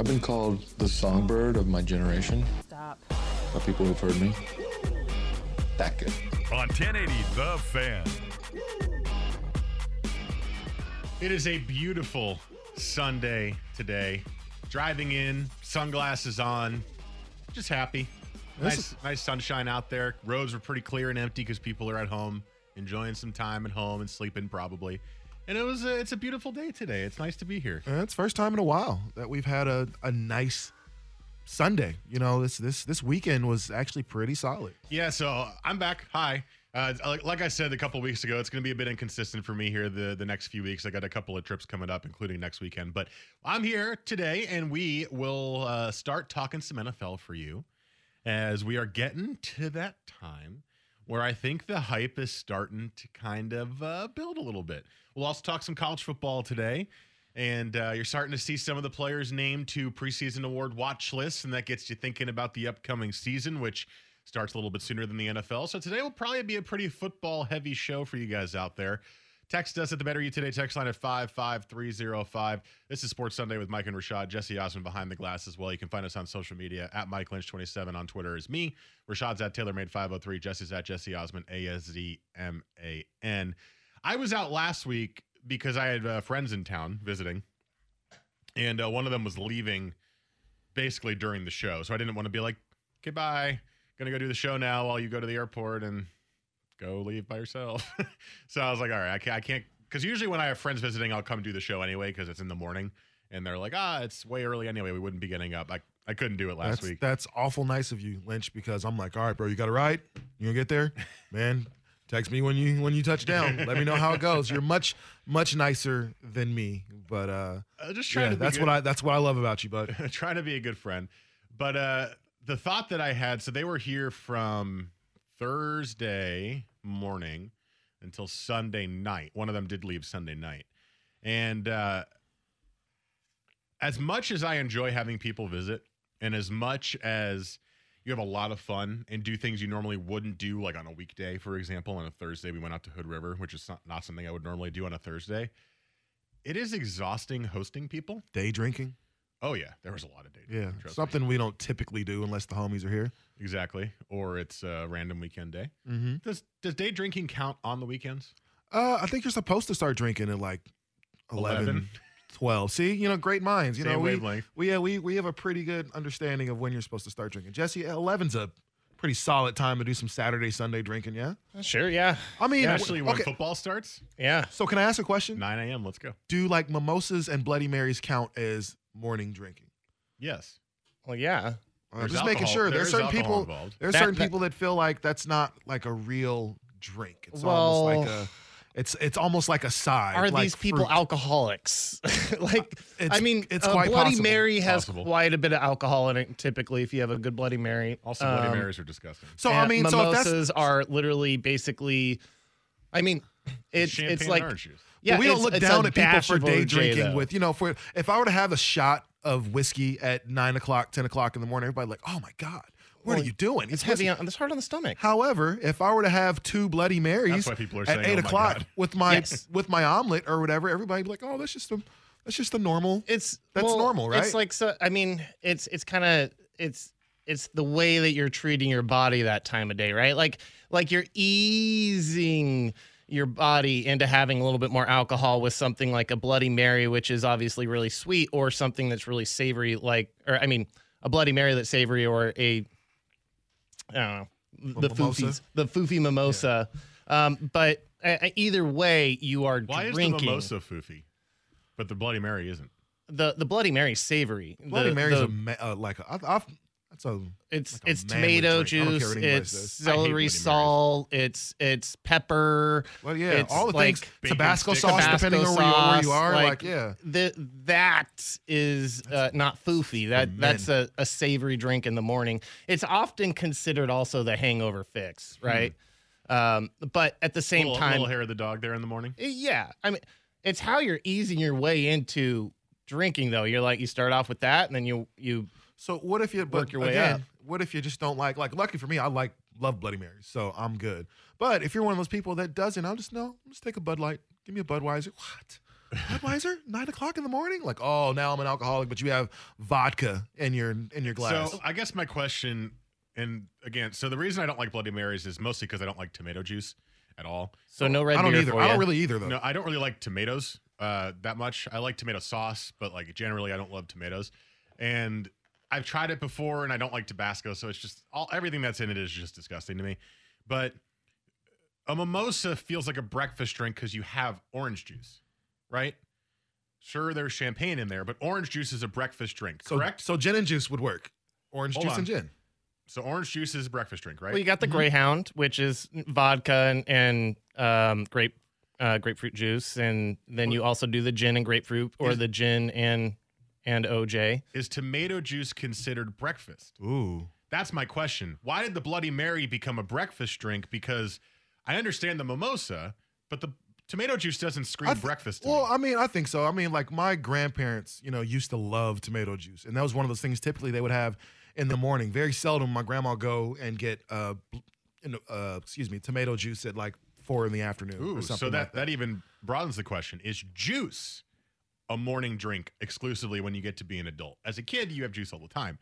I've been called the songbird of my generation. Stop. By people who've heard me. That good. On 1080 The Fan. It is a beautiful Sunday today. Driving in, sunglasses on, just happy. Nice sunshine out there. Roads are pretty clear and empty because people are at home, enjoying some time at home and sleeping probably. And it's a beautiful day today. It's nice to be here. And it's first time in a while that we've had a nice Sunday. You know, this weekend was actually pretty solid. Yeah, so I'm back. Hi. Like I said a couple weeks ago, it's going to be a bit inconsistent for me here the next few weeks. I got a couple of trips coming up, including next weekend. But I'm here today, and we will start talking some NFL for you as we are getting to that time where I think the hype is starting to kind of build a little bit. We'll also talk some college football today, and you're starting to see some of the players named to preseason award watch lists, and that gets you thinking about the upcoming season, which starts a little bit sooner than the NFL. So today will probably be a pretty football-heavy show for you guys out there. Text us at the Better You Today text line at 55305. This is Sports Sunday with Mike and Rashad. Jesse Osmond behind the glass as well. You can find us on social media at Mike Lynch 27. On Twitter is me. Rashad's at TaylorMade 503. Jesse's at Jesse Osmond ASZMAN. I was out last week because I had friends in town visiting, and one of them was leaving basically during the show. So I didn't want to be like, okay, bye. Gonna go do the show now while you go to the airport and go leave by yourself. So I was like, all right, I can't, because usually when I have friends visiting, I'll come do the show anyway because it's in the morning, and they're like, it's way early anyway. We wouldn't be getting up. I couldn't do it last week. That's awful nice of you, Lynch, because I'm like, all right, bro, you got a ride? You gonna get there? Man, text me when you touch down. Let me know how it goes. You're much, much nicer than me, but just trying to be good. That's what I love about you, bud. Trying to be a good friend. But the thought that I had, so they were here from Thursday morning until Sunday night. One of them did leave Sunday night. And as much as I enjoy having people visit, and as much as you have a lot of fun and do things you normally wouldn't do, like on a weekday, for example, on a Thursday, we went out to Hood River, which is not something I would normally do on a Thursday. It is exhausting hosting people. Day drinking. Oh, yeah. There was a lot of day drinking. Yeah, something we don't typically do unless the homies are here. Exactly. Or it's a random weekend day. Mm-hmm. Does day drinking count on the weekends? I think you're supposed to start drinking at like 11, 12. See, great minds. Same wavelength. We have a pretty good understanding of when you're supposed to start drinking. Jesse, 11's a pretty solid time to do some Saturday, Sunday drinking, yeah? Sure, yeah. I mean, especially when football starts. Yeah. So can I ask a question? 9 a.m., let's go. Do like mimosas and Bloody Marys count as morning drinking? Yes. Well, yeah. I'm just making sure there's certain people involved. There's certain people that feel like that's not like a real drink. It's almost like it's almost like a side. Are like these people alcoholics? Bloody Mary has quite a bit of alcohol in it. Typically, if you have a good Bloody Mary, also Bloody Marys are disgusting. So I mean, mimosas are literally basically, I mean, it's like. Yeah, but we don't look down at people for day drinking though. If I were to have a shot of whiskey at 9 o'clock, 10 o'clock in the morning, everybody's like, "Oh my God, what are you doing?" It's heavy. It's hard on the stomach. However, if I were to have two Bloody Marys at saying, 8 o'clock with my omelet or whatever, everybody'd be like, "Oh, that's just a normal." Normal, right? It's like It's the way that you're treating your body that time of day, right? Like you're easing your body into having a little bit more alcohol with something like a Bloody Mary, which is obviously really sweet, or something that's really savory, like, or I mean, a Bloody Mary that's savory, or a, I don't know, the foofy mimosa. Yeah. But either way, you are drinking. Why is the mimosa foofy, but the Bloody Mary isn't? The Bloody Mary's savory. Bloody Mary's tomato juice, it's celery salt, it's pepper. Well, yeah, it's all the like things. Tabasco sauce, depending on where you are. Like yeah, that is not foofy. That's a savory drink in the morning. It's often considered also the hangover fix, right? But at the same time, a little hair of the dog there in the morning. Yeah, I mean, it's how you're easing your way into drinking, though. You're like, you start off with that, and then you. So what if you work your way up? What if you just don't like? Lucky for me, I love Bloody Marys, so I'm good. But if you're one of those people that doesn't, I'll just take a Bud Light. Give me a Budweiser. What? Budweiser? 9 o'clock in the morning? Like, oh, now I'm an alcoholic. But you have vodka in your glass. So I guess my question, and again, so the reason I don't like Bloody Marys is mostly because I don't like tomato juice at all. So no red beer for you. I don't really either though. No, I don't really like tomatoes that much. I like tomato sauce, but like generally, I don't love tomatoes. And I've tried it before, and I don't like Tabasco, so it's just everything that's in it is just disgusting to me. But a mimosa feels like a breakfast drink because you have orange juice, right? Sure, there's champagne in there, but orange juice is a breakfast drink, correct? So gin and juice would work. Orange juice and gin. So orange juice is a breakfast drink, right? Well, you got the Greyhound, which is vodka and grapefruit juice, and then you also do the gin and grapefruit, or the gin and OJ. Is tomato juice considered breakfast? Ooh. That's my question. Why did the Bloody Mary become a breakfast drink? Because I understand the mimosa, but the tomato juice doesn't scream breakfast to me. Well, I mean, I think so. I mean, like my grandparents, used to love tomato juice. And that was one of those things typically they would have in the morning. Very seldom my grandma go and get, tomato juice at like 4 p.m. Ooh, or something. So that even broadens the question. Is juice a morning drink exclusively when you get to be an adult? As a kid, you have juice all the time.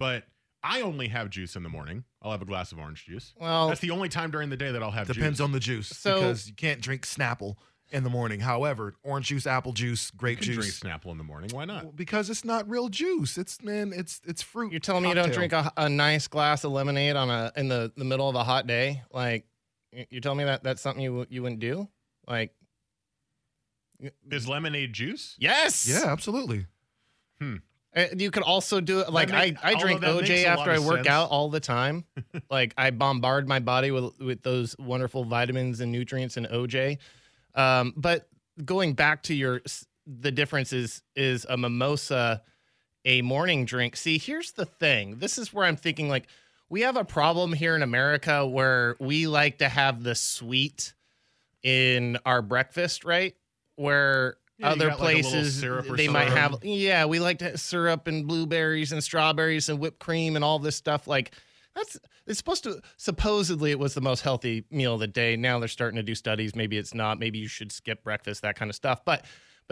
But I only have juice in the morning. I'll have a glass of orange juice. Well, that's the only time during the day that I'll have juice. Depends on the juice, because you can't drink Snapple in the morning. However, orange juice, apple juice, grape juice. You can drink Snapple in the morning. Why not? Because it's not real juice. It's fruit. You're telling me you don't drink a nice glass of lemonade in the middle of a hot day? Like, you're telling me that's something you wouldn't do? Like, is lemonade juice? Yes. Yeah, absolutely. You could also do it. Like, I drink OJ after I work out all the time. Like, I bombard my body with those wonderful vitamins and nutrients in OJ. But going back to the difference is a mimosa a morning drink? See, here's the thing. This is where I'm thinking, like, we have a problem here in America where we like to have the sweet in our breakfast, right? Where other places they might have, we like to have syrup and blueberries and strawberries and whipped cream and all this stuff. Like, it's supposed to, supposedly it was the most healthy meal of the day. Now they're starting to do studies. Maybe it's not, maybe you should skip breakfast, that kind of stuff. But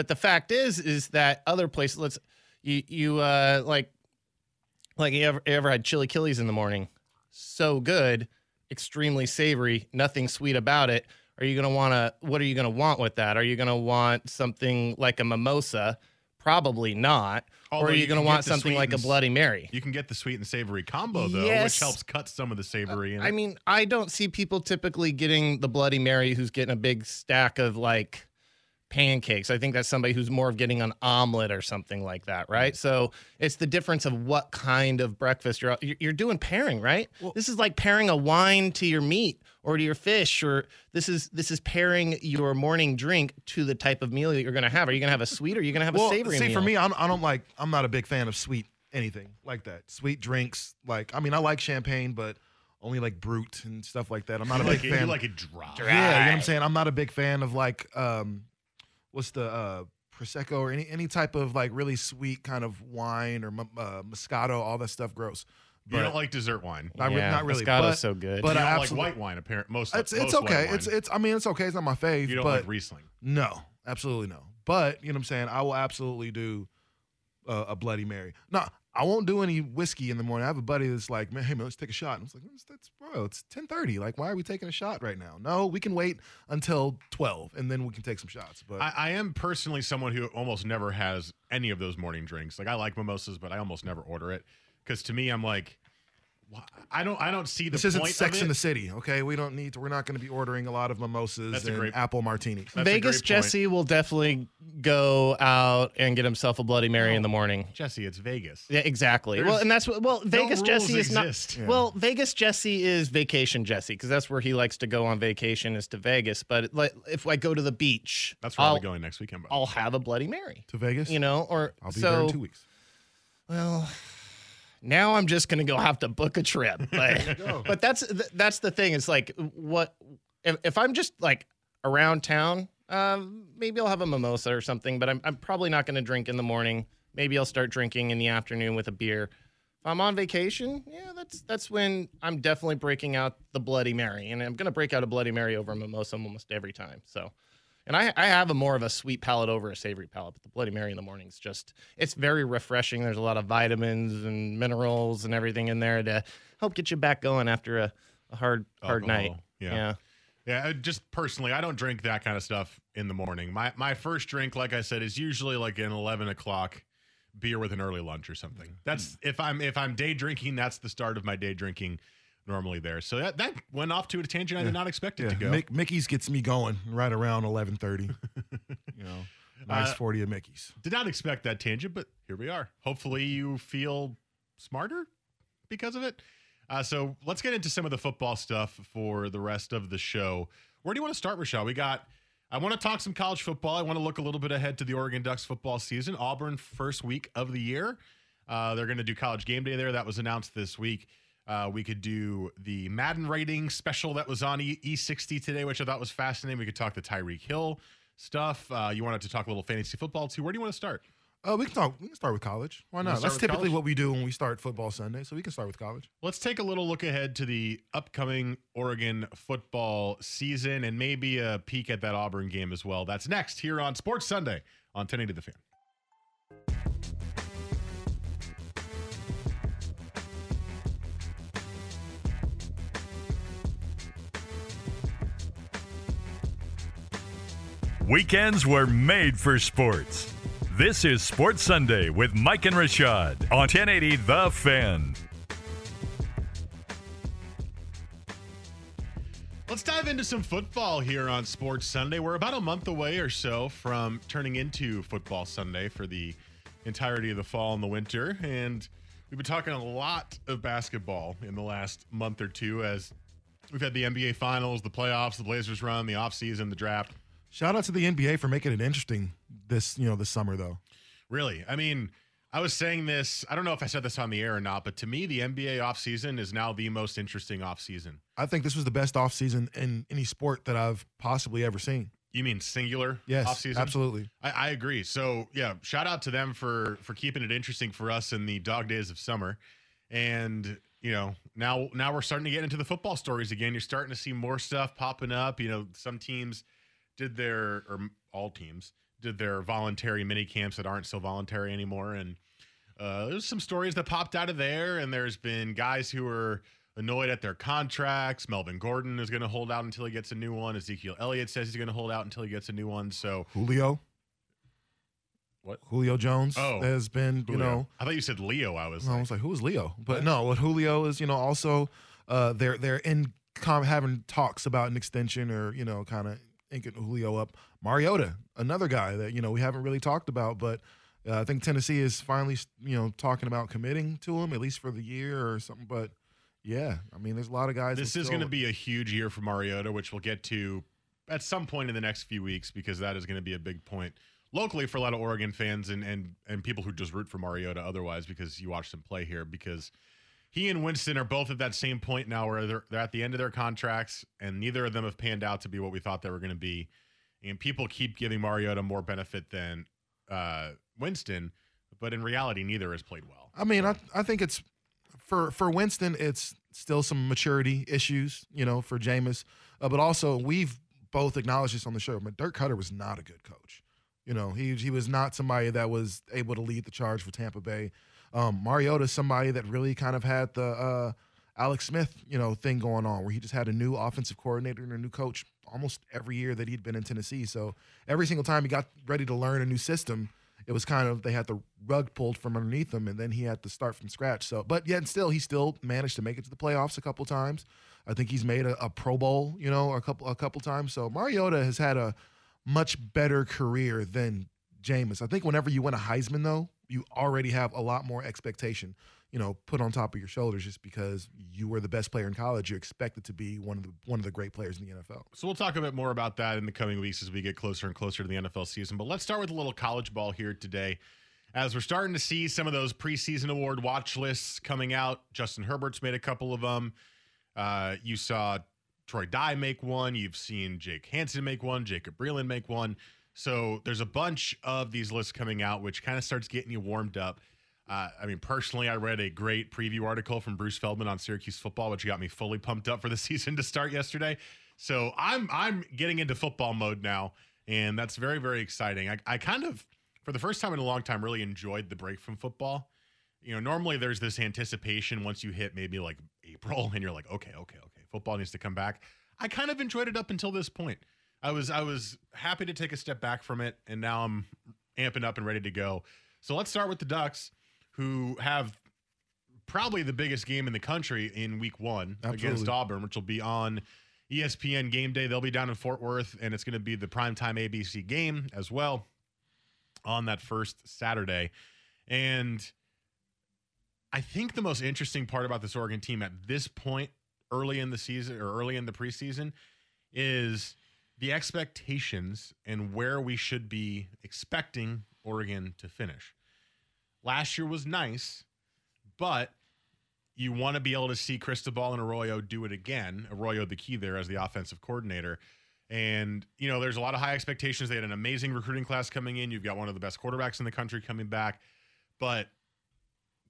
the fact is that other places, you ever had chilaquiles in the morning? So good, extremely savory, nothing sweet about it. What are you going to want with that? Are you going to want something like a mimosa? Probably not. Although, or are you going to want something like a Bloody Mary? You can get the sweet and savory combo, though, which helps cut some of the savory in it. I mean, I don't see people typically getting the Bloody Mary who's getting a big stack of, like, pancakes. I think that's somebody who's more of getting an omelet or something like that, right? So it's the difference of what kind of breakfast you're doing pairing, right? Well, this is like pairing a wine to your meat or to your fish, or this is pairing your morning drink to the type of meal that you're going to have. Are you going to have a sweet, or are you going to have a savory meal? See, for me, I'm not a big fan of sweet anything like that. Sweet drinks, like, I mean, I like champagne, but only like brut and stuff like that. I'm not a big fan. You like it dry. Yeah, you know what I'm saying? I'm not a big fan of like, what's the Prosecco or any type of like really sweet kind of wine, or Moscato, all that stuff, gross. But you don't like dessert wine. Not really. Moscato's so good. But I like white wine, apparently. It's okay. It's okay. It's not my fave. You don't like Riesling? No, absolutely no. But you know what I'm saying? I will absolutely do a Bloody Mary. No, I won't do any whiskey in the morning. I have a buddy that's like, man, hey, man, let's take a shot. And I was like, that's, bro, it's 10:30. Like, why are we taking a shot right now? No, we can wait until 12, and then we can take some shots. But I am personally someone who almost never has any of those morning drinks. Like, I like mimosas, but I almost never order it because to me, I'm like, I don't see the point of it. This isn't Sex in the City, okay? We don't need to. We're not going to be ordering a lot of mimosas and apple martinis. Vegas Jesse will definitely go out and get himself a Bloody Mary in the morning. Jesse, it's Vegas. Yeah, exactly. Well, and that's what. Well, Vegas Jesse is not. Well, Vegas Jesse is vacation Jesse because that's where he likes to go on vacation is to Vegas. But like, if I go to the beach, that's where I'll be going next weekend. I'll have a Bloody Mary to Vegas. You know, or I'll be there in 2 weeks. Well. Now I'm just gonna go have to book a trip, but that's the thing. It's like what if I'm just like around town? Maybe I'll have a mimosa or something, but I'm probably not gonna drink in the morning. Maybe I'll start drinking in the afternoon with a beer. If I'm on vacation, yeah, that's when I'm definitely breaking out the Bloody Mary, and I'm gonna break out a Bloody Mary over a mimosa almost every time. So, and I have a more of a sweet palate over a savory palate, but the Bloody Mary in the morning is just, it's very refreshing. There's a lot of vitamins and minerals and everything in there to help get you back going after a hard night. Yeah, just personally, I don't drink that kind of stuff in the morning. My first drink, like I said, is usually like an 11 o'clock beer with an early lunch or something. That's if I'm day drinking, that's the start of my day drinking. Normally there. So that went off to a tangent I did not expect it to go. Mickey's gets me going right around 11:30. You know, nice 40 of Mickey's. Did not expect that tangent, but here we are. Hopefully you feel smarter because of it. So let's get into some of the football stuff for the rest of the show. Where do you want to start, Rashad? I want to talk some college football. I want to look a little bit ahead to the Oregon Ducks football season. Auburn, first week of the year. They're going to do College Game Day there. That was announced this week. We could do the Madden rating special that was on E60 today, which I thought was fascinating. We could talk the Tyreek Hill stuff. You wanted to talk a little fantasy football, too. Where do you want to start? We can start with college. Why not? That's typically what we do when we start Football Sunday, so we can start with college. Let's take a little look ahead to the upcoming Oregon football season and maybe a peek at that Auburn game as well. That's next here on Sports Sunday on 1080 The Fan. Weekends were made for sports. This is Sports Sunday with Mike and Rashad on 1080 The Fan. Let's dive into some football here on Sports Sunday. We're about a month away or so from turning into Football Sunday for the entirety of the fall and the winter. And we've been talking a lot of basketball in the last month or two as we've had the NBA Finals, the playoffs, the Blazers run, the offseason, the draft. Shout out to the NBA for making it interesting this summer, though. Really? I mean, I was saying this, I don't know if I said this on the air or not, but to me, the NBA offseason is now the most interesting offseason. I think this was the best offseason in any sport that I've possibly ever seen. You mean singular offseason? Yes, absolutely. I agree. So, yeah, shout out to them for keeping it interesting for us in the dog days of summer. And, you know, now we're starting to get into the football stories again. You're starting to see more stuff popping up. You know, some teams all teams did their voluntary mini camps that aren't so voluntary anymore. And there's some stories that popped out of there. And there's been guys who are annoyed at their contracts. Melvin Gordon is going to hold out until he gets a new one. Ezekiel Elliott says he's going to hold out until he gets a new one. So Julio Jones has been, Julio. You know, I thought you said Leo. I was like, who is Leo? But no, what Julio is, you know, also they're in having talks about an extension or, you know, kind of, get Julio up. Mariota, another guy that, you know, we haven't really talked about, but I think Tennessee is finally, you know, talking about committing to him, at least for the year or something. But, yeah, I mean, there's a lot of guys. This is going to be a huge year for Mariota, which we'll get to at some point in the next few weeks because that is going to be a big point locally for a lot of Oregon fans and people who just root for Mariota otherwise because you watched him play here because he and Winston are both at that same point now where they're at the end of their contracts, and neither of them have panned out to be what we thought they were going to be. And people keep giving Mariota more benefit than Winston, but in reality, neither has played well. I mean, I think it's for Winston, it's still some maturity issues, you know, for Jameis. But also, we've both acknowledged this on the show. But Dirk Cutter was not a good coach. You know, he was not somebody that was able to lead the charge for Tampa Bay. Mariota's somebody that really kind of had the Alex Smith, thing going on, where he just had a new offensive coordinator and a new coach almost every year that he'd been in Tennessee. So every single time he got ready to learn a new system, it was kind of, they had the rug pulled from underneath him, and then he had to start from scratch. So, but yet still, he still managed to make it to the playoffs a couple times. I think he's made a Pro Bowl, a couple times. So Mariota has had a much better career than Jameis. I think whenever you win a Heisman, though, you already have a lot more expectation, put on top of your shoulders, just because you were the best player in college. You're expected to be one of the great players in the NFL. So we'll talk a bit more about that in the coming weeks as we get closer and closer to the NFL season. But let's start with a little college ball here today, as we're starting to see some of those preseason award watch lists coming out. Justin Herbert's made a couple of them. You saw Troy Dye make one. You've seen Jake Hanson make one. Jacob Breland make one. So there's a bunch of these lists coming out, which kind of starts getting you warmed up. Personally, I read a great preview article from Bruce Feldman on Syracuse football, which got me fully pumped up for the season to start yesterday. So I'm getting into football mode now, and that's very, very exciting. I kind of, for the first time in a long time, really enjoyed the break from football. Normally there's this anticipation once you hit maybe like April, and you're like, okay, football needs to come back. I kind of enjoyed it up until this point. I was happy to take a step back from it, and now I'm amping up and ready to go. So let's start with the Ducks, who have probably the biggest game in the country in week one. Absolutely. Against Auburn, which will be on ESPN Game Day. They'll be down in Fort Worth, and it's going to be the primetime ABC game as well on that first Saturday. And I think the most interesting part about this Oregon team at this point, early in the season or early in the preseason, is the expectations and where we should be expecting Oregon to finish. Last year was nice, but you want to be able to see Cristobal and Arroyo do it again. Arroyo, the key there as the offensive coordinator. And, there's a lot of high expectations. They had an amazing recruiting class coming in. You've got one of the best quarterbacks in the country coming back. But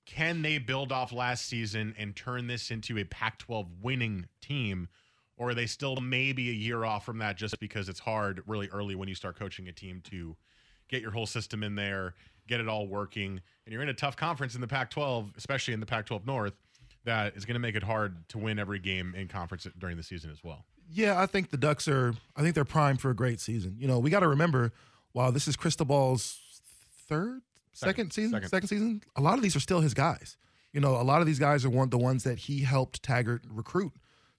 can they build off last season and turn this into a Pac-12 winning team? Or are they still maybe a year off from that, just because it's hard really early when you start coaching a team to get your whole system in there, get it all working, and you're in a tough conference in the Pac-12, especially in the Pac-12 North, that is going to make it hard to win every game in conference during the season as well. Yeah, I think the Ducks I think they're primed for a great season. We got to remember, while this is Cristobal's second season, a lot of these are still his guys. A lot of these guys are the ones that he helped Taggart recruit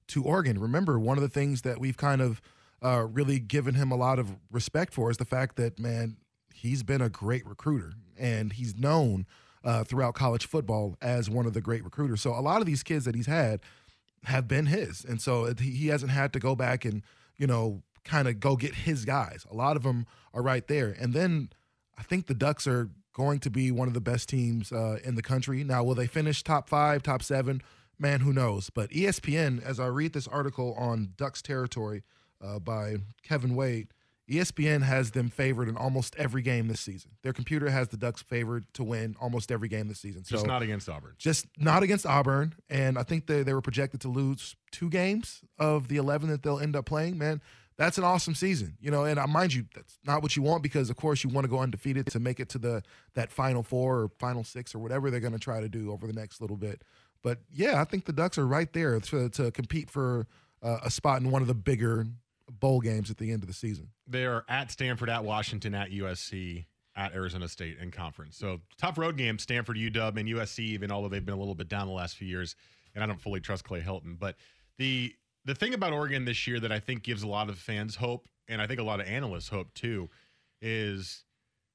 to Oregon. Remember, one of the things that we've kind of really given him a lot of respect for is the fact that, man, he's been a great recruiter, and he's known throughout college football as one of the great recruiters. So a lot of these kids that he's had have been his, and so he hasn't had to go back and, kind of go get his guys. A lot of them are right there. And then I think the Ducks are going to be one of the best teams in the country. Now, will they finish top 5, top 7? Man, who knows? But ESPN, as I read this article on Ducks Territory by Kevin Wade, ESPN has them favored in almost every game this season. Their computer has the Ducks favored to win almost every game this season. So just not against Auburn. And I think they were projected to lose 2 games of the 11 that they'll end up playing. Man, that's an awesome season. And mind you, that's not what you want, because, of course, you want to go undefeated to make it to that Final 4 or Final 6 or whatever they're going to try to do over the next little bit. But, yeah, I think the Ducks are right there to compete for a spot in one of the bigger bowl games at the end of the season. They are at Stanford, at Washington, at USC, at Arizona State in conference. So tough road game, Stanford, UW, and USC, even although they've been a little bit down the last few years, and I don't fully trust Clay Helton. But the thing about Oregon this year that I think gives a lot of fans hope, and I think a lot of analysts hope too, is,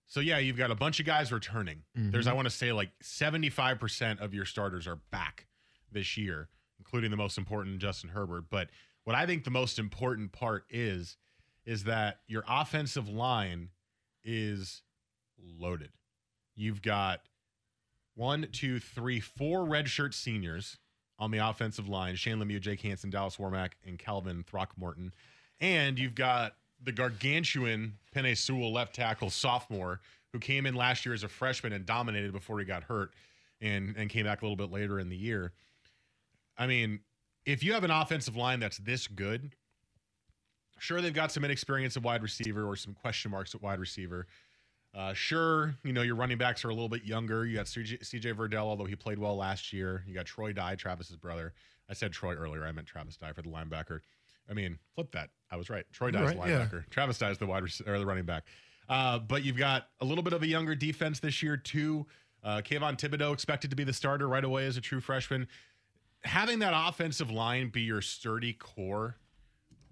so yeah, you've got a bunch of guys returning. Mm-hmm. There's, I want to say, like 75% of your starters are back this year, including the most important, Justin Herbert. But what I think the most important part is that your offensive line is loaded. You've got 4 redshirt seniors on the offensive line: Shane Lemieux, Jake Hanson, Dallas Wormack, and Calvin Throckmorton. And you've got the gargantuan Penei Sewell, left tackle, sophomore, who came in last year as a freshman and dominated before he got hurt and came back a little bit later in the year. If you have an offensive line that's this good, sure, they've got some inexperience at wide receiver or some question marks at wide receiver. Sure, you know, your running backs are a little bit younger. You got CJ Verdell, although he played well last year. You got Troy Dye, Travis's brother. I said Troy earlier. I meant Travis Dye for the linebacker. I mean, flip that. I was right. Troy Dye's the linebacker. Yeah. Travis Dye's the wide receiver, or the running back. But you've got a little bit of a younger defense this year, too. Kayvon Thibodeau expected to be the starter right away as a true freshman. Having that offensive line be your sturdy core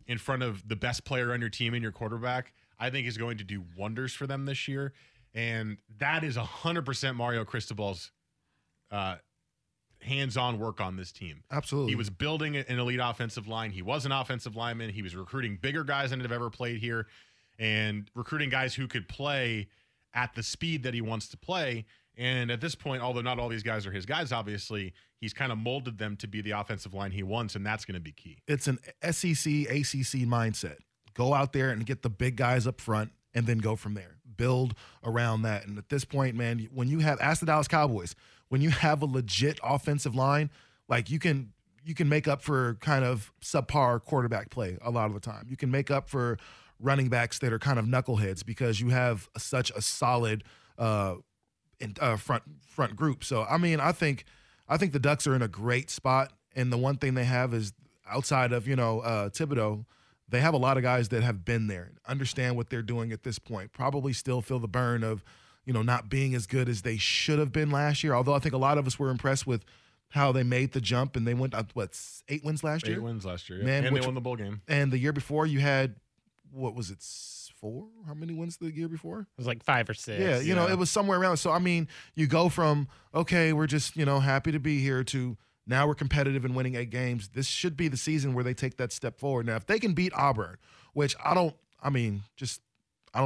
in front of the best player on your team and your quarterback, I think is going to do wonders for them this year. And that is 100% Mario Cristobal's hands-on work on this team. Absolutely. He was building an elite offensive line. He was an offensive lineman. He was recruiting bigger guys than have ever played here and recruiting guys who could play at the speed that he wants to play. And at this point, although not all these guys are his guys, obviously, he's kind of molded them to be the offensive line he wants, and that's going to be key. It's an SEC, ACC mindset. Go out there and get the big guys up front and then go from there. Build around that. And at this point, man, when you have – ask the Dallas Cowboys. When you have a legit offensive line, like you can make up for kind of subpar quarterback play a lot of the time. You can make up for running backs that are kind of knuckleheads because you have such a solid front group. So, I mean, I think the Ducks are in a great spot. And the one thing they have is outside of, you know, Thibodeau, they have a lot of guys that have been there, understand what they're doing at this point, probably still feel the burn of, you know, not being as good as they should have been last year. Although I think a lot of us were impressed with how they made the jump and they went up, what, 8 wins last year? 8 wins last year, yeah. Man, and they won the bowl game. And the year before you had, what was it, 4? How many wins the year before? It was like 5 or 6. Yeah, you know, it was somewhere around. So, I mean, you go from, okay, we're just, you know, happy to be here to now we're competitive and winning 8 games. This should be the season where they take that step forward. Now, if they can beat Auburn, which I don't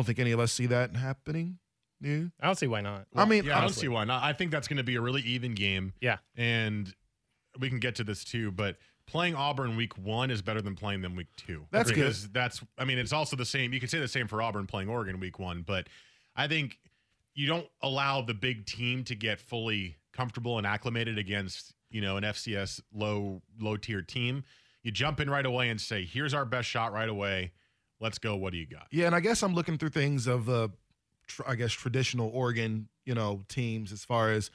think any of us see that happening. Yeah. I don't see why not. Well, I mean, yeah, I don't see why not. I think that's going to be a really even game. Yeah. And we can get to this too, but playing Auburn week 1 is better than playing them week 2. That's good. It's also the same. You could say the same for Auburn playing Oregon week 1, but I think you don't allow the big team to get fully comfortable and acclimated against, you know, an FCS low tier team. You jump in right away and say, here's our best shot right away. Let's go. What do you got? Yeah. And I guess I'm looking through things of traditional Oregon, you know, teams as far as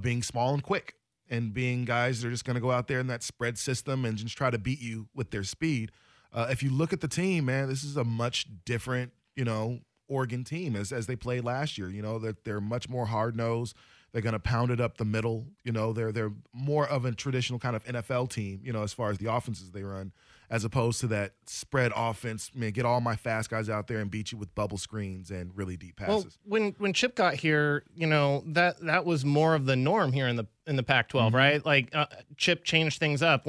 being small and quick and being guys that are just going to go out there in that spread system and just try to beat you with their speed. If you look at the team, man, this is a much different, you know, Oregon team as they played last year. You know, that they're much more hard-nosed. They're going to pound it up the middle. You know, they're more of a traditional kind of NFL team, you know, as far as the offenses they run, as opposed to that spread offense. I mean, get all my fast guys out there and beat you with bubble screens and really deep passes. Well, when Chip got here, you know, that was more of the norm here in the Pac-12, mm-hmm. right? Like Chip changed things up.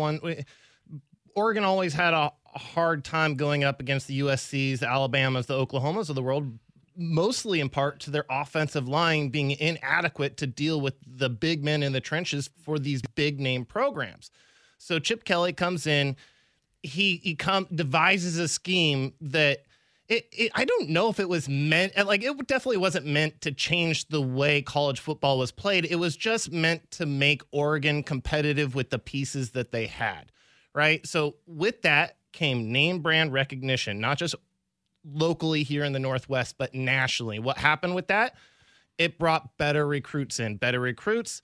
Oregon always had a hard time going up against the USCs, the Alabamas, the Oklahomas of the world, mostly in part to their offensive line being inadequate to deal with the big men in the trenches for these big name programs. So Chip Kelly comes in. He devises a scheme that I don't know if it was meant, like it definitely wasn't meant to change the way college football was played. It was just meant to make Oregon competitive with the pieces that they had, right? So with that came name brand recognition, not just locally here in the Northwest, but nationally. What happened with that? It brought better recruits in. Better recruits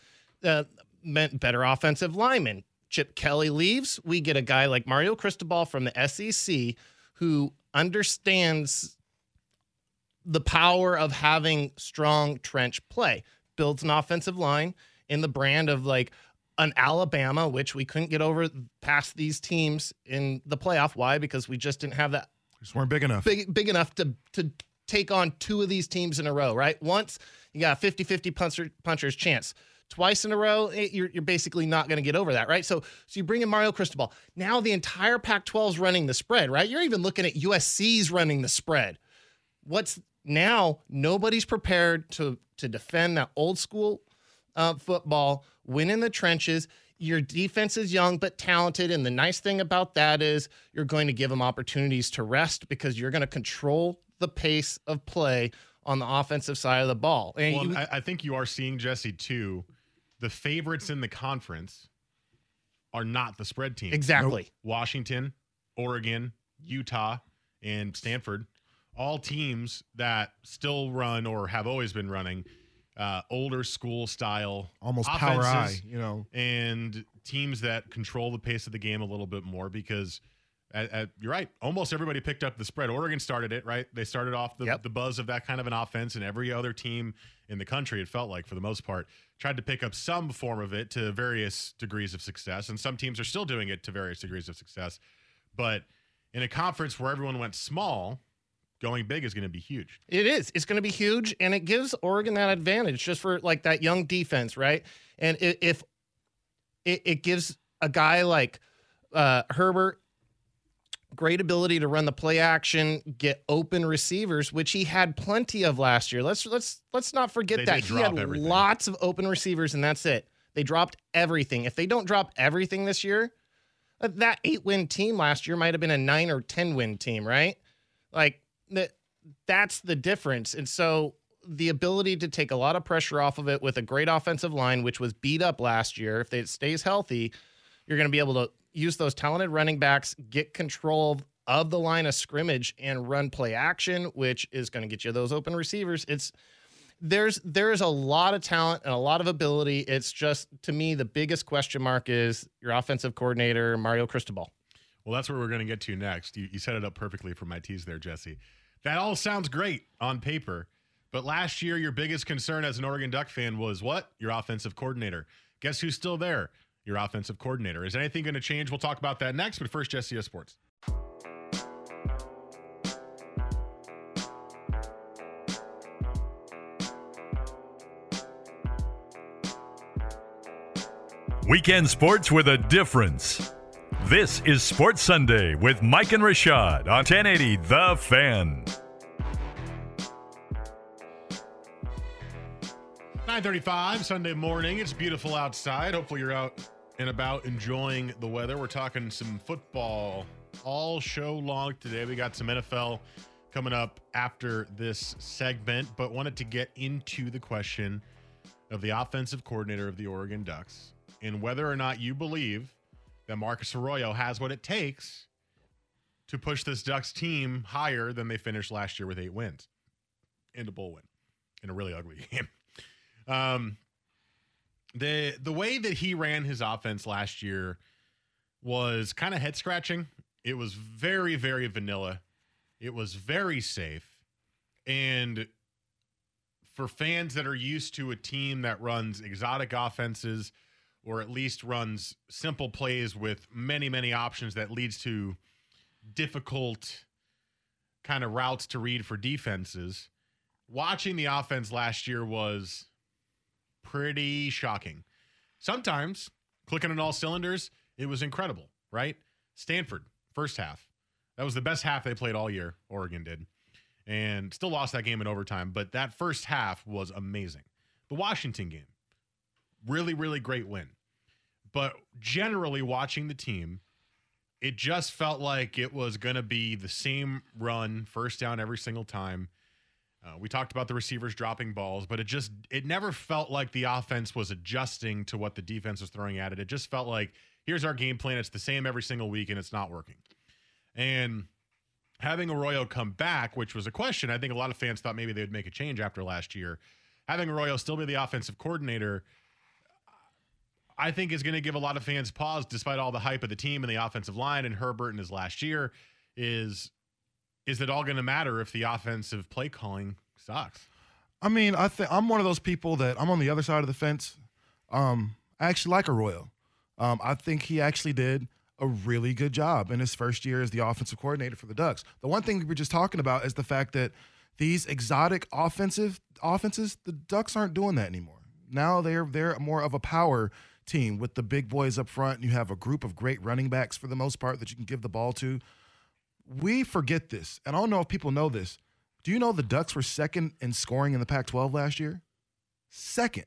meant better offensive linemen. Chip Kelly leaves, we get a guy like Mario Cristobal from the SEC who understands the power of having strong trench play, builds an offensive line in the brand of like an Alabama, which we couldn't get over past these teams in the playoff. Why? Because we just didn't have that. Just weren't big enough. Big enough to take on 2 of these teams in a row, right? Once, you got a 50-50 puncher's chance. Twice in a row, you're basically not going to get over that, right? So you bring in Mario Cristobal. Now the entire Pac-12 is running the spread, right? You're even looking at USC's running the spread. What's now? Nobody's prepared to defend that old school football, win in the trenches. Your defense is young but talented, and the nice thing about that is you're going to give them opportunities to rest because you're going to control the pace of play on the offensive side of the ball. And well, I think you are seeing, Jesse, too, the favorites in the conference are not the spread team. Exactly. Nope. Washington, Oregon, Utah, and Stanford all teams that still run or have always been running older school style, almost offenses, power eye, you know, and teams that control the pace of the game a little bit more because you're right. Almost everybody picked up the spread. Oregon started it, right? They started off the buzz of that kind of an offense, and every other team in the country, it felt like, for the most part, tried to pick up some form of it to various degrees of success, and some teams are still doing it to various degrees of success. But in a conference where everyone went small, going big is going to be huge. It is. It's going to be huge, and it gives Oregon that advantage just for, like, that young defense, right? And if it gives a guy like Herbert great ability to run the play action, get open receivers, which he had plenty of last year. Let's not forget that he had lots of open receivers, and that's it. They dropped everything. If they don't drop everything this year, that 8-win team last year might have been a 9 or 10-win team, right? Like that's the difference. And so the ability to take a lot of pressure off of it with a great offensive line, which was beat up last year, if it stays healthy, you're going to be able to use those talented running backs, get control of the line of scrimmage, and run play action, which is going to get you those open receivers. There's a lot of talent and a lot of ability. It's just, to me, the biggest question mark is your offensive coordinator, Mario Cristobal. Well, that's where we're going to get to next. You set it up perfectly for my tease there, Jesse. That all sounds great on paper, but last year your biggest concern as an Oregon Duck fan was what? Your offensive coordinator. Guess who's still there? Your offensive coordinator. Is anything going to change? We'll talk about that next, but first, Jesse Sports. Weekend sports with a difference. This is Sports Sunday with Mike and Rashad on 1080 The Fan. 9:35 Sunday morning. It's beautiful outside. Hopefully you're out and about enjoying the weather. We're talking some football all show long today. We got some NFL coming up after this segment, but wanted to get into the question of the offensive coordinator of the Oregon Ducks and whether or not you believe that Marcus Arroyo has what it takes to push this Ducks team higher than they finished last year with 8 wins and a bowl win in a really ugly game. The way that he ran his offense last year was kind of head scratching. It was very, very vanilla. It was very safe. And for fans that are used to a team that runs exotic offenses, or at least runs simple plays with many, many options that leads to difficult kind of routes to read for defenses, watching the offense last year was pretty shocking. Sometimes, clicking on all cylinders, it was incredible, right? Stanford, first half. That was the best half they played all year, Oregon did. And still lost that game in overtime, but that first half was amazing. The Washington game, really, really great win. But generally watching the team, it just felt like it was going to be the same run, first down every single time. We talked about the receivers dropping balls, but it never felt like the offense was adjusting to what the defense was throwing at it. It just felt like, here's our game plan. It's the same every single week, and it's not working. And having Arroyo come back, which was a question, I think a lot of fans thought maybe they would make a change after last year. Having Arroyo still be the offensive coordinator, I think, is going to give a lot of fans pause, despite all the hype of the team and the offensive line and Herbert in his last year. Is it all going to matter if the offensive play calling sucks? I mean, I'm one of those people that I'm on the other side of the fence. I actually like Arroyo. I think he actually did a really good job in his first year as the offensive coordinator for the Ducks. The one thing we were just talking about is the fact that these exotic offenses, the Ducks aren't doing that anymore. Now they're more of a power team with the big boys up front, and you have a group of great running backs for the most part that you can give the ball to. We forget this, and I don't know if people know this. Do you know the Ducks were second in scoring in the Pac-12 last year? Second.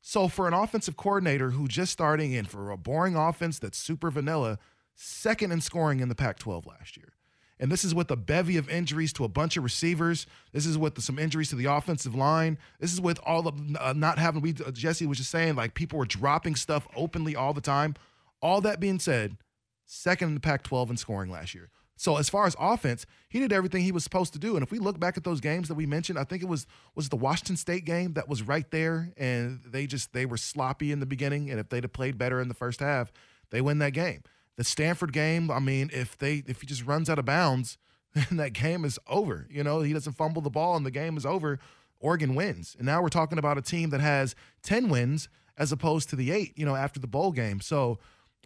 So for an offensive coordinator who just starting in for a boring offense that's super vanilla, second in scoring in the Pac-12 last year. And this is with a bevy of injuries to a bunch of receivers. This is with some injuries to the offensive line. This is with all of not having – Jesse was just saying, like, people were dropping stuff openly all the time. All that being said, second in the Pac-12 in scoring last year. So as far as offense, he did everything he was supposed to do. And if we look back at those games that we mentioned, I think it was the Washington State game that was right there, and they were sloppy in the beginning. And if they'd have played better in the first half, they win that game. The Stanford game, I mean, if he just runs out of bounds, then that game is over. You know, he doesn't fumble the ball and the game is over. Oregon wins. And now we're talking about a team that has 10 wins as opposed to the 8, you know, after the bowl game. So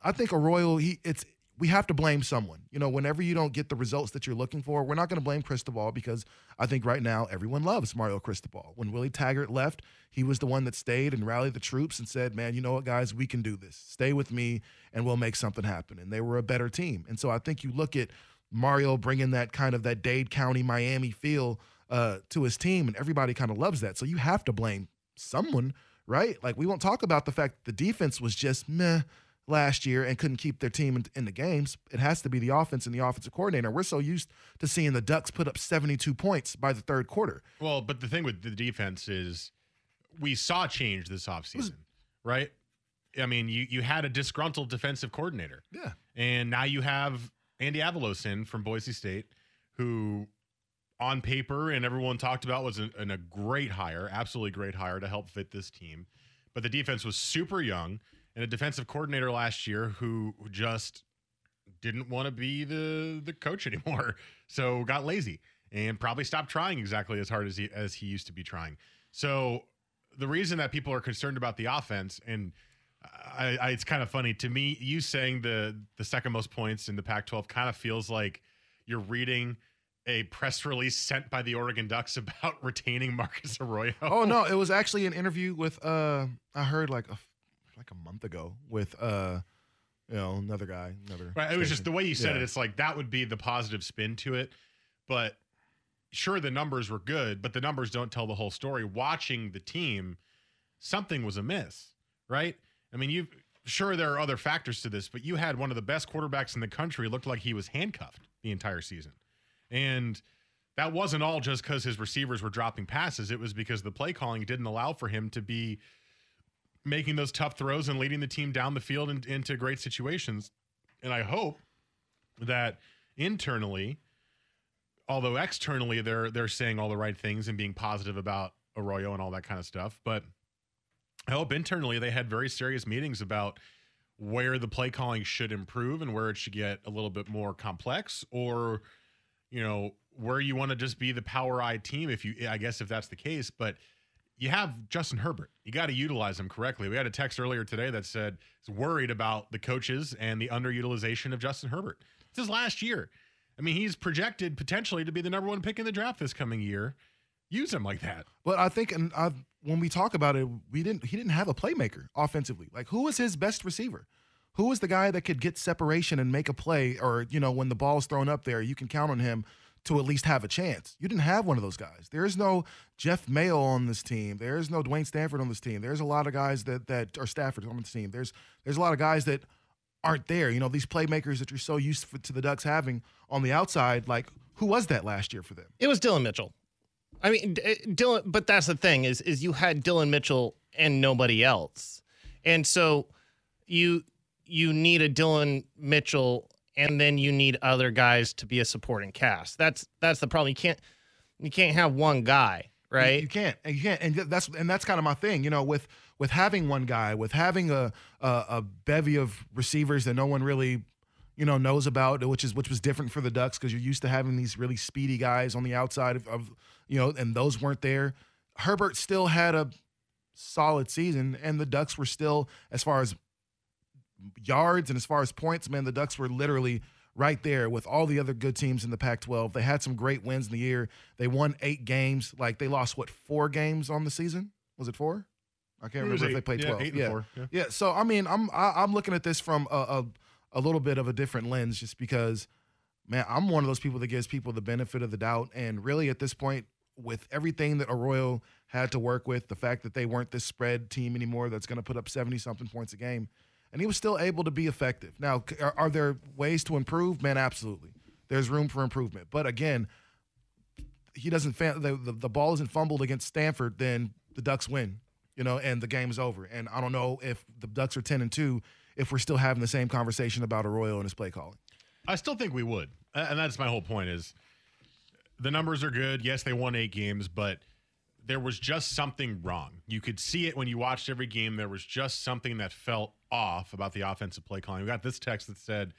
I think Arroyo, we have to blame someone. You know, whenever you don't get the results that you're looking for, we're not going to blame Cristobal, because I think right now everyone loves Mario Cristobal. When Willie Taggart left, he was the one that stayed and rallied the troops and said, man, you know what, guys, we can do this. Stay with me and we'll make something happen. And they were a better team. And so I think you look at Mario bringing that kind of that Dade County, Miami feel to his team, and everybody kind of loves that. So you have to blame someone, right? Like, we won't talk about the fact that the defense was just meh last year and couldn't keep their team in the games. It has to be the offense and the offensive coordinator. We're so used to seeing the Ducks put up 72 points by the third quarter. Well, but the thing with the defense is we saw change this offseason, right? I mean, you had a disgruntled defensive coordinator. Yeah. And now you have Andy Avalos in from Boise State, who on paper and everyone talked about was a great hire, absolutely great hire to help fit this team. But the defense was super young. And a defensive coordinator last year who just didn't want to be the coach anymore, so got lazy and probably stopped trying exactly as hard as he used to be trying. So the reason that people are concerned about the offense, and I it's kind of funny to me, you saying the second most points in the Pac-12 kind of feels like you're reading a press release sent by the Oregon Ducks about retaining Marcus Arroyo. Oh no, it was actually an interview with I heard like a month ago with, another guy, Right, station. It was just the way you said it. It's like that would be the positive spin to it. But sure, the numbers were good, but the numbers don't tell the whole story. Watching the team, something was amiss, right? I mean, sure, there are other factors to this, but you had one of the best quarterbacks in the country looked like he was handcuffed the entire season. And that wasn't all just because his receivers were dropping passes. It was because the play calling didn't allow for him to be making those tough throws and leading the team down the field and into great situations. And I hope that internally, although externally they're saying all the right things and being positive about Arroyo and all that kind of stuff, but I hope internally they had very serious meetings about where the play calling should improve and where it should get a little bit more complex, or, you know, where you want to just be the power eye team if that's the case. But you have Justin Herbert. You got to utilize him correctly. We had a text earlier today that said he's worried about the coaches and the underutilization of Justin Herbert. It's his last year. I mean, he's projected potentially to be the number one pick in the draft this coming year. Use him like that. But I think, when we talk about it, he didn't have a playmaker offensively. Like, who was his best receiver? Who was the guy that could get separation and make a play, or, you know, when the ball is thrown up there, you can count on him to at least have a chance? You didn't have one of those guys. There is no Jeff Mayo on this team. There is no Dwayne Stanford on this team. There's a lot of guys that are Stafford on this team. There's a lot of guys that aren't there. You know, these playmakers that you're so used to the Ducks having on the outside, like, who was that last year for them? It was Dillon Mitchell. I mean, Dillon, but that's the thing is you had Dillon Mitchell and nobody else. And so you need a Dillon Mitchell, and then you need other guys to be a supporting cast. That's the problem. You can't have one guy, right? You can't. And that's kind of my thing, you know, with having one guy, with having a bevy of receivers that no one really, you know, knows about, which was different for the Ducks, because you're used to having these really speedy guys on the outside of you know, and those weren't there. Herbert still had a solid season, and the Ducks were still, as far as yards and as far as points, man, the Ducks were literally right there with all the other good teams in the Pac-12. They had some great wins in the year. They won 8 games. Like, they lost, 4 games on the season? Was it 4? I can't remember if they played 12. 8 and 4. Yeah. So I mean, I'm looking at this from a little bit of a different lens, just because, man, I'm one of those people that gives people the benefit of the doubt. And really, at this point, with everything that Arroyo had to work with, the fact that they weren't this spread team anymore that's going to put up 70-something points a game, and he was still able to be effective. Now, are there ways to improve? Man, absolutely. There's room for improvement. But again, he doesn't. The ball isn't fumbled against Stanford, then the Ducks win. You know, and the game is over. And I don't know if the Ducks are 10-2 if we're still having the same conversation about Arroyo and his play calling. I still think we would. And that's my whole point is the numbers are good. Yes, they won 8 games, but there was just something wrong. You could see it when you watched every game. There was just something that felt off about the offensive play calling. We got this text that said,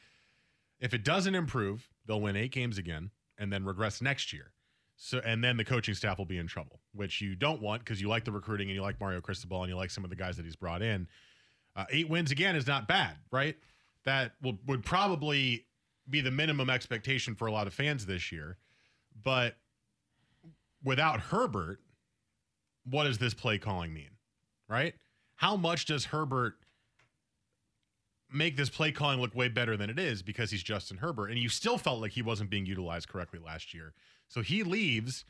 if it doesn't improve, they'll win 8 games again and then regress next year. So, and then the coaching staff will be in trouble, which you don't want because you like the recruiting and you like Mario Cristobal and you like some of the guys that he's brought in. 8 wins again is not bad, right? That would probably be the minimum expectation for a lot of fans this year. But without Herbert, what does this play calling mean, right? How much does Herbert make this play calling look way better than it is because he's Justin Herbert? And you still felt like he wasn't being utilized correctly last year. So he leaves.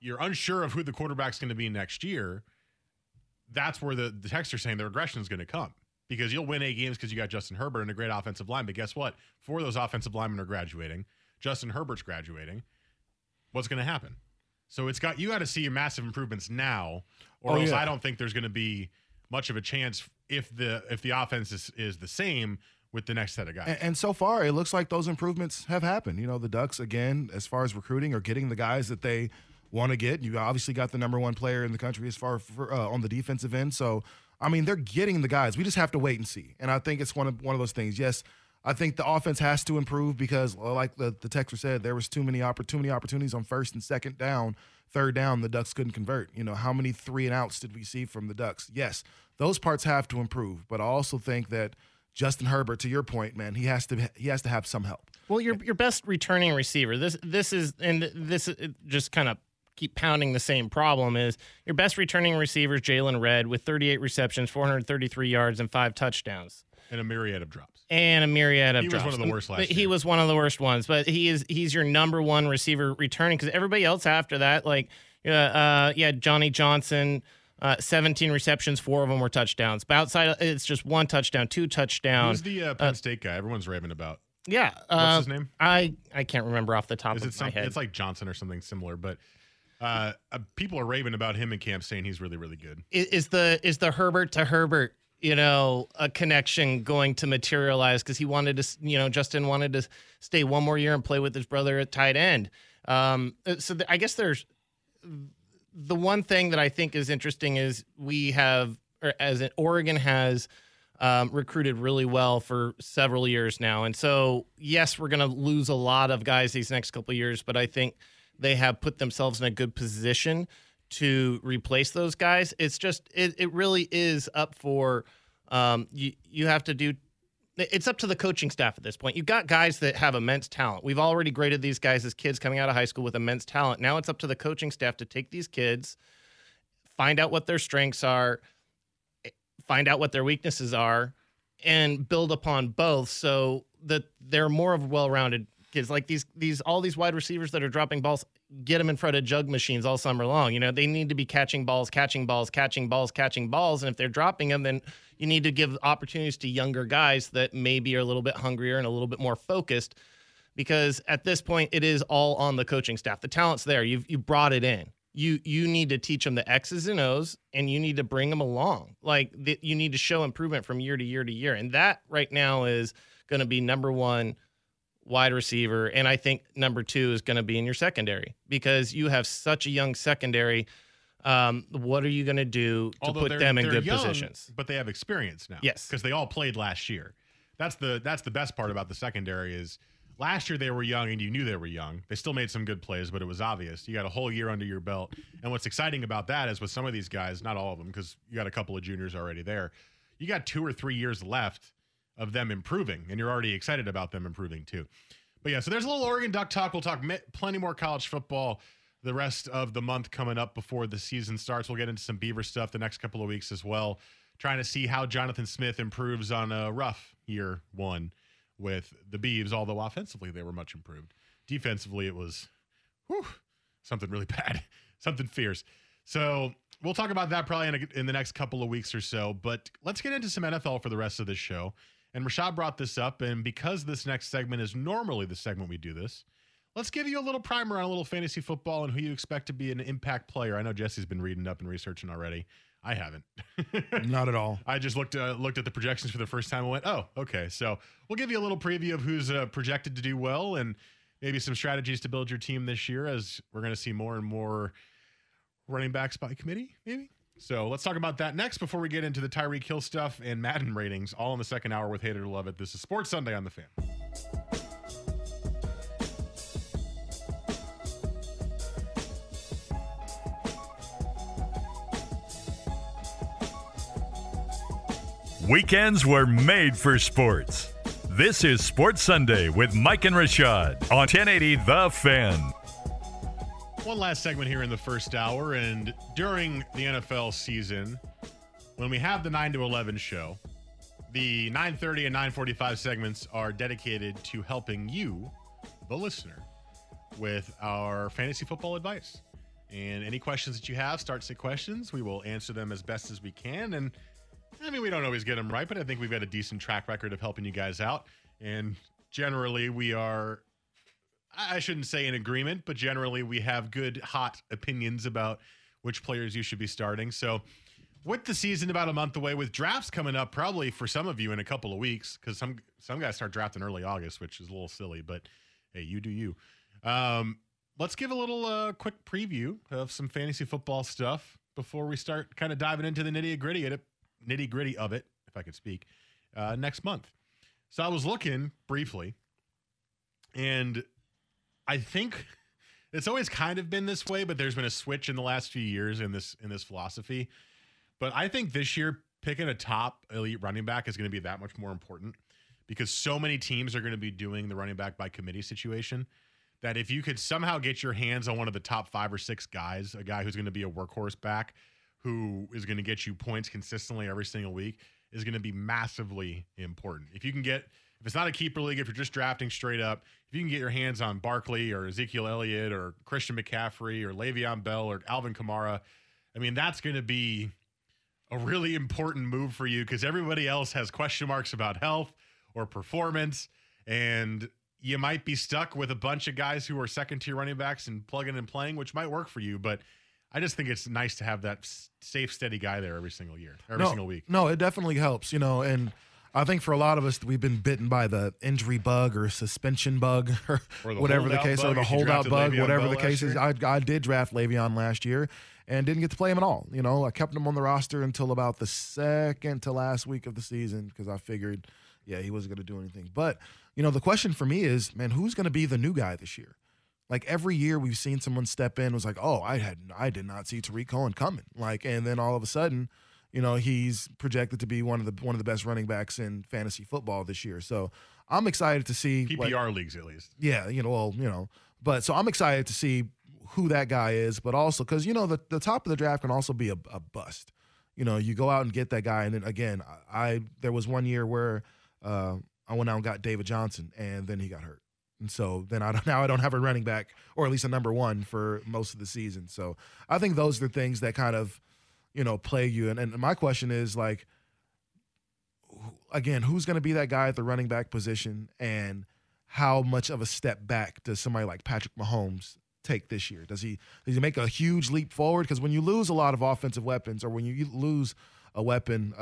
You're unsure of who the quarterback's going to be next year. That's where the texts are saying the regression is going to come because you'll win 8 games because you got Justin Herbert and a great offensive line. But guess what? 4 of those offensive linemen are graduating. Justin Herbert's graduating. What's going to happen? So it's got, you got to see massive improvements now or else I don't think there's going to be much of a chance if the offense is the same with the next set of guys. And so far, it looks like those improvements have happened. You know, the Ducks, again, as far as recruiting, are getting the guys that they want to get. You obviously got the number 1 player in the country as far on the defensive end. So, I mean, they're getting the guys. We just have to wait and see. And I think it's one of those things. Yes, I think the offense has to improve because, like the texter said, there was too many opportunities on 1st and 2nd down. 3rd down, the Ducks couldn't convert. You know, how many 3-and-outs did we see from the Ducks? Yes, those parts have to improve. But I also think that Justin Herbert, to your point, man, he has to have some help. Well, your best returning receiver. This just kind of keep pounding the same problem is your best returning receiver is Jalen Redd with 38 receptions, 433 yards, and 5 touchdowns. And a myriad of drops. He was one of the worst last year. He was one of the worst ones, but he's your number 1 receiver returning because everybody else after that, like Johnny Johnson, 17 receptions, 4 of them were touchdowns. But outside, it's just 1 touchdown, 2 touchdowns. Who's the Penn State guy? Everyone's raving about. Yeah. What's his name? I can't remember off the top of my head. It's like Johnson or something similar, but. People are raving about him in camp, saying he's really, really good. Is the Herbert to Herbert, a connection going to materialize? Because he wanted to, Justin wanted to stay 1 more year and play with his brother at tight end. I guess there's the one thing that I think is interesting is Oregon has recruited really well for several years now, and so yes, we're going to lose a lot of guys these next couple of years, but I think they have put themselves in a good position to replace those guys. It's just it really is up for you have to do. It's up to the coaching staff at this point. You've got guys that have immense talent. We've already graded these guys as kids coming out of high school with immense talent. Now it's up to the coaching staff to take these kids, find out what their strengths are, find out what their weaknesses are, and build upon both so that they're more of a well-rounded kids. Like all these wide receivers that are dropping balls, get them in front of jug machines all summer long. They need to be catching balls. And if they're dropping them, then you need to give opportunities to younger guys that maybe are a little bit hungrier and a little bit more focused, because at this point it is all on the coaching staff. The talent's there. You brought it in. You need to teach them the X's and O's, and you need to bring them along. You need to show improvement from year to year to year. And that right now is going to be number 1 wide receiver, and I think number 2 is going to be in your secondary because you have such a young secondary. What are you going to do to put them in good positions? But they have experience now, yes, because they all played last year. That's the best part about the secondary is last year they were young, and you knew they were young. They still made some good plays, but it was obvious. You got a whole year under your belt, and what's exciting about that is with some of these guys, not all of them, because you got a couple of juniors already there. You got 2 or 3 years left of them improving, and you're already excited about them improving too. But yeah, so there's a little Oregon Duck talk. We'll talk plenty more college football the rest of the month coming up before the season starts. We'll get into some Beaver stuff the next couple of weeks as well, trying to see how Jonathan Smith improves on a rough year 1 with the Beavs, although offensively they were much improved. Defensively, it was something really bad, something fierce. So we'll talk about that probably in the next couple of weeks or so, but let's get into some NFL for the rest of this show. And Rashad brought this up, and because this next segment is normally the segment we do this, let's give you a little primer on a little fantasy football and who you expect to be an impact player. I know Jesse's been reading up and researching already. I haven't. Not at all. I just looked at the projections for the first time and went, oh, okay. So we'll give you a little preview of who's projected to do well and maybe some strategies to build your team this year, as we're going to see more and more running backs by committee, maybe. So let's talk about that next before we get into the Tyreek Hill stuff and Madden ratings, all in the second hour with Hate It or Love It. This is Sports Sunday on The Fan. Weekends were made for sports. This is Sports Sunday with Mike and Rashad on 1080 The Fan. One last segment here in the first hour, and during the NFL season, when we have the 9 to 11 show, the 9:30 and 9:45 segments are dedicated to helping you, the listener, with our fantasy football advice. And any questions that you have, starts at questions. We will answer them as best as we can, and I mean, we don't always get them right, but I think we've got a decent track record of helping you guys out. And generally we are, I shouldn't say in agreement, but generally we have good, hot opinions about which players you should be starting. So with the season about a month away, with drafts coming up probably for some of you in a couple of weeks, because some guys start drafting early August, which is a little silly, but hey, you do you. Let's give a little quick preview of some fantasy football stuff before we start kind of diving into the nitty-gritty of it, if I could speak, next month. So I was looking briefly, and I think it's always kind of been this way, but there's been a switch in the last few years in this philosophy. But I think this year picking a top elite running back is going to be that much more important, because so many teams are going to be doing the running back by committee situation that if you could somehow get your hands on one of the top 5 or 6 guys, a guy who's going to be a workhorse back, who is going to get you points consistently every single week, is going to be massively important. If you can get, if it's not a keeper league, if you're just drafting straight up, if you can get your hands on Barkley or Ezekiel Elliott or Christian McCaffrey or Le'Veon Bell or Alvin Kamara, I mean, that's going to be a really important move for you, because everybody else has question marks about health or performance, and you might be stuck with a bunch of guys who are second-tier running backs and plugging and playing, which might work for you, but I just think it's nice to have that safe, steady guy there every single year, every single week. No, it definitely helps, you know, and I think for a lot of us, we've been bitten by the injury bug or suspension bug or whatever the case, or the holdout bug, whatever the case is. I did draft Le'Veon last year and didn't get to play him at all. You know, I kept him on the roster until about the second to last week of the season, because I figured, yeah, he wasn't going to do anything. But, you know, the question for me is, man, who's going to be the new guy this year? Like, every year we've seen someone step in, was like, oh, I did not see Tariq Cohen coming. Like, and then all of a sudden, you know, he's projected to be one of the best running backs in fantasy football this year. So I'm excited to see PPR leagues, at least. Yeah, you know, well, you know, but so I'm excited to see who that guy is, but also because, you know, the top of the draft can also be a bust. You know, you go out and get that guy, and then again, there was one year where I went out and got David Johnson, and then he got hurt. And so then I don't have a running back, or at least a number one, for most of the season. So I think those are the things that kind of, you know, plague you. And my question is, like, again, who's going to be that guy at the running back position, and how much of a step back does somebody like Patrick Mahomes take this year? Does he make a huge leap forward? Because when you lose a lot of offensive weapons, or when you lose a weapon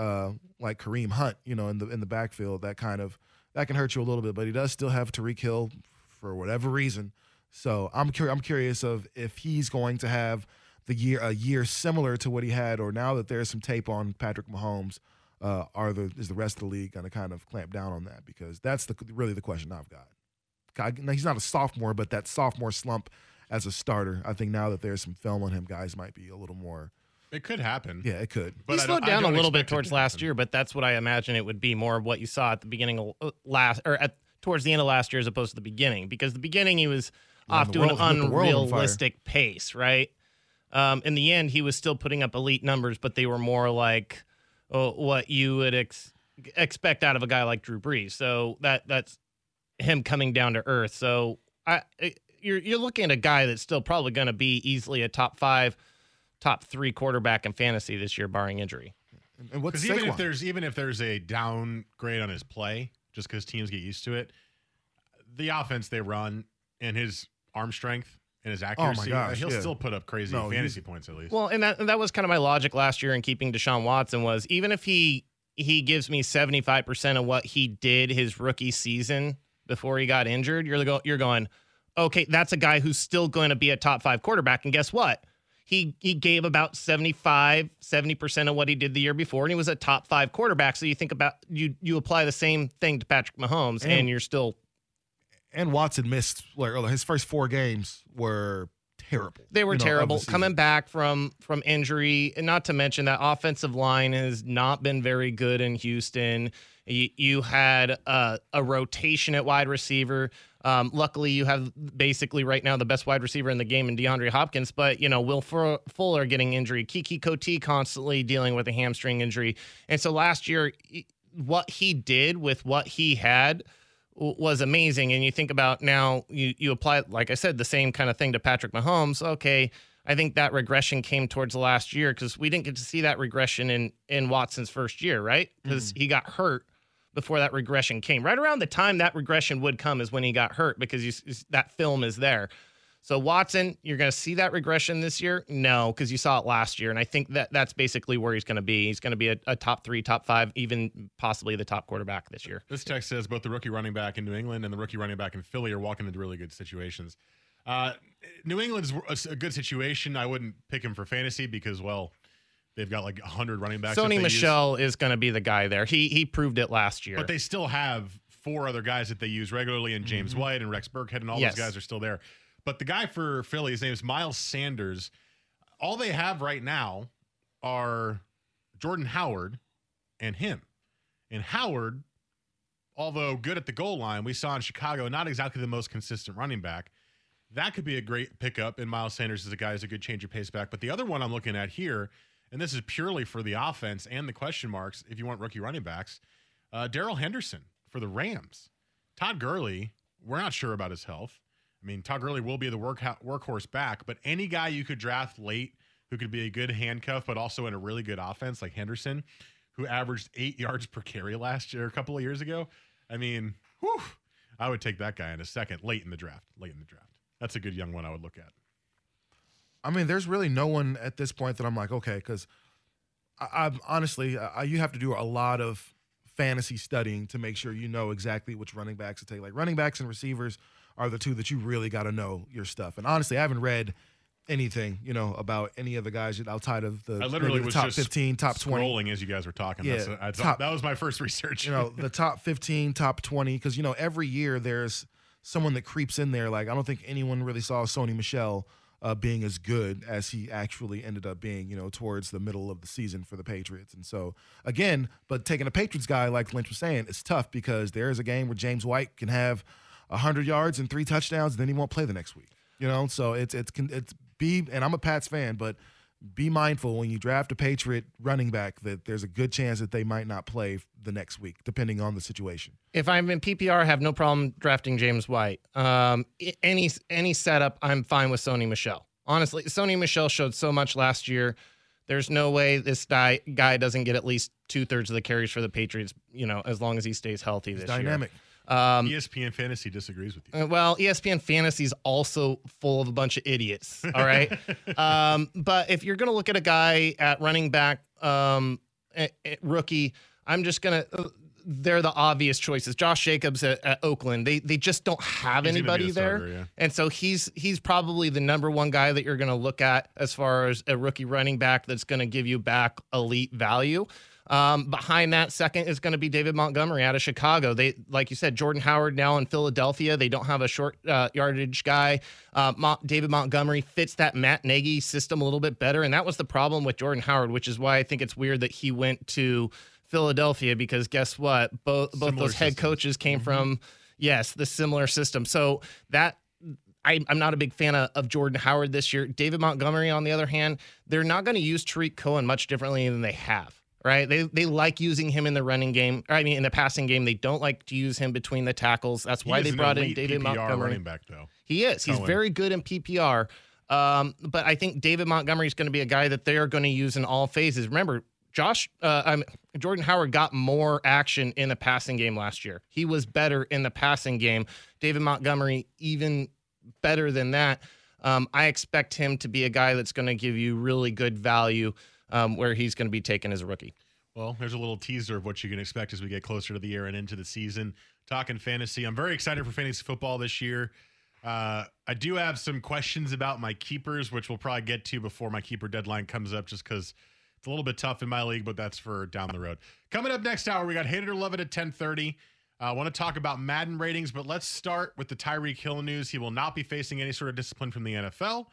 like Kareem Hunt, you know, in the backfield, that can hurt you a little bit, but he does still have Tyreek Hill for whatever reason. So I'm curious of if he's going to have a year similar to what he had, or now that there's some tape on Patrick Mahomes, is the rest of the league going to kind of clamp down on that? Because that's really the question I've got. He's not a sophomore, but that sophomore slump as a starter, I think now that there's some film on him, guys might be a little more. It could happen. Yeah, it could. But he slowed down a little bit towards last year, but that's what I imagine it would be, more of what you saw at the beginning of last, or towards the end of last year, as opposed to the beginning. Because the beginning he was off to an unrealistic pace, right? In the end, he was still putting up elite numbers, but they were more like what you would expect out of a guy like Drew Brees. So that's him coming down to earth. So you're looking at a guy that's still probably going to be easily a top 3 quarterback in fantasy this year, barring injury. And what's Saquon? Even if there's a downgrade on his play, just because teams get used to it, the offense they run and his arm strength And his accuracy, he'll still put up crazy fantasy points at least. Well, and that was kind of my logic last year in keeping Deshaun Watson was even if he gives me 75% of what he did his rookie season before he got injured, you're going, okay, that's a guy who's still going to be a top five quarterback. And guess what? He gave about 70% of what he did the year before, and he was a top five quarterback. So you think about you apply the same thing to Patrick Mahomes, and you're still. And Watson missed his first four games were terrible. They were terrible coming back from injury, and not to mention that offensive line has not been very good in Houston. You had a rotation at wide receiver. Luckily, you have basically right now the best wide receiver in the game in DeAndre Hopkins, but Will Fuller getting injury, Kiki Cote constantly dealing with a hamstring injury, and so last year, what he did with what he had was amazing. And you think about now, you apply, like I said, the same kind of thing to Patrick Mahomes. Okay, I think that regression came towards last year because we didn't get to see that regression in Watson's first year, right? Because he got hurt before that regression came. Right around the time that regression would come is when he got hurt because that film is there. So Watson, you're going to see that regression this year? No, because you saw it last year. And I think that's basically where he's going to be. He's going to be a top three, top five, even possibly the top quarterback this year. This text says both the rookie running back in New England and the rookie running back in Philly are walking into really good situations. New England's a good situation. I wouldn't pick him for fantasy because, they've got 100 running backs. Sony Michel is going to be the guy there. He proved it last year. But they still have four other guys that they use regularly, and James White and Rex Burkhead and all those guys are still there. But the guy for Philly, his name is Miles Sanders. All they have right now are Jordan Howard and him. And Howard, although good at the goal line, we saw in Chicago, not exactly the most consistent running back. That could be a great pickup, and Miles Sanders is a guy who's a good change of pace back. But the other one I'm looking at here, and this is purely for the offense and the question marks, if you want rookie running backs, Darrell Henderson for the Rams. Todd Gurley, we're not sure about his health. I mean, Todd Gurley will be the workhorse back, but any guy you could draft late who could be a good handcuff, but also in a really good offense like Henderson, who averaged 8 yards per carry last year, a couple of years ago. I mean, I would take that guy in a second, late in the draft. That's a good young one I would look at. I mean, there's really no one at this point that I'm like, okay, because I'm honestly, you have to do a lot of fantasy studying to make sure you know exactly which running backs to take. Like running backs and receivers are the two that you really got to know your stuff. And honestly, I haven't read anything, about any of the guys outside of the, I literally the was top just 15, top 20. Scrolling as you guys were talking. Yeah, that was my first research. The top 15, top 20, because, every year there's someone that creeps in there. Like, I don't think anyone really saw Sony Michel being as good as he actually ended up being, towards the middle of the season for the Patriots. And so, again, but taking a Patriots guy, like Lynch was saying, it's tough because there is a game where James White can have 100 yards and 3 touchdowns, and then he won't play the next week. So and I'm a Pats fan, but be mindful when you draft a Patriot running back that there's a good chance that they might not play the next week, depending on the situation. If I'm in PPR, I have no problem drafting James White. Any setup, I'm fine with Sony Michel. Honestly, Sony Michel showed so much last year. There's no way this guy doesn't get at least 2/3 of the carries for the Patriots, as long as he stays healthy this year. Dynamic. ESPN Fantasy disagrees with you. Well, ESPN Fantasy is also full of a bunch of idiots, all right? But if you're going to look at a guy at running back, rookie, I'm just going to – they're the obvious choices. Josh Jacobs at Oakland, they just don't have anybody there. Starter, yeah. And so he's probably the number one guy that you're going to look at as far as a rookie running back that's going to give you back elite value. Behind that second is going to be David Montgomery out of Chicago. They, like you said, Jordan Howard now in Philadelphia. They don't have a short yardage guy. David Montgomery fits that Matt Nagy system a little bit better, and that was the problem with Jordan Howard, which is why I think it's weird that he went to Philadelphia because guess what? Both those head coaches came from, the similar system. So that I'm not a big fan of Jordan Howard this year. David Montgomery, on the other hand, they're not going to use Tariq Cohen much differently than they have. Right, they like using him in the running game. I mean, in the passing game, they don't like to use him between the tackles. That's why they brought in David Montgomery. Running back, though. He is. He's very good in PPR. But I think David Montgomery is going to be a guy that they are going to use in all phases. Remember, Jordan Howard got more action in the passing game last year. He was better in the passing game. David Montgomery even better than that. I expect him to be a guy that's going to give you really good value where he's going to be taken as a rookie. Well, there's a little teaser of what you can expect as we get closer to the year and into the season. Talking fantasy, I'm very excited for fantasy football this year. I do have some questions about my keepers, which we'll probably get to before my keeper deadline comes up, just because it's a little bit tough in my league, but that's for down the road. Coming up next hour, we got Hate It or Love It at 10:30. I want to talk about Madden ratings, but let's start with the Tyreek Hill news. He will not be facing any sort of discipline from the NFL,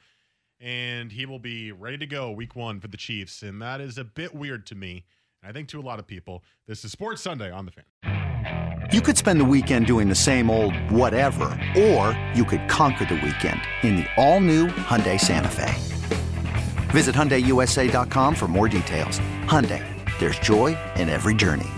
and he will be ready to go week one for the Chiefs, and that is a bit weird to me. I think to a lot of people. This is Sports Sunday on The Fan. You could spend the weekend doing the same old whatever, or you could conquer the weekend in the all-new Hyundai Santa Fe. Visit HyundaiUSA.com for more details. Hyundai, there's joy in every journey.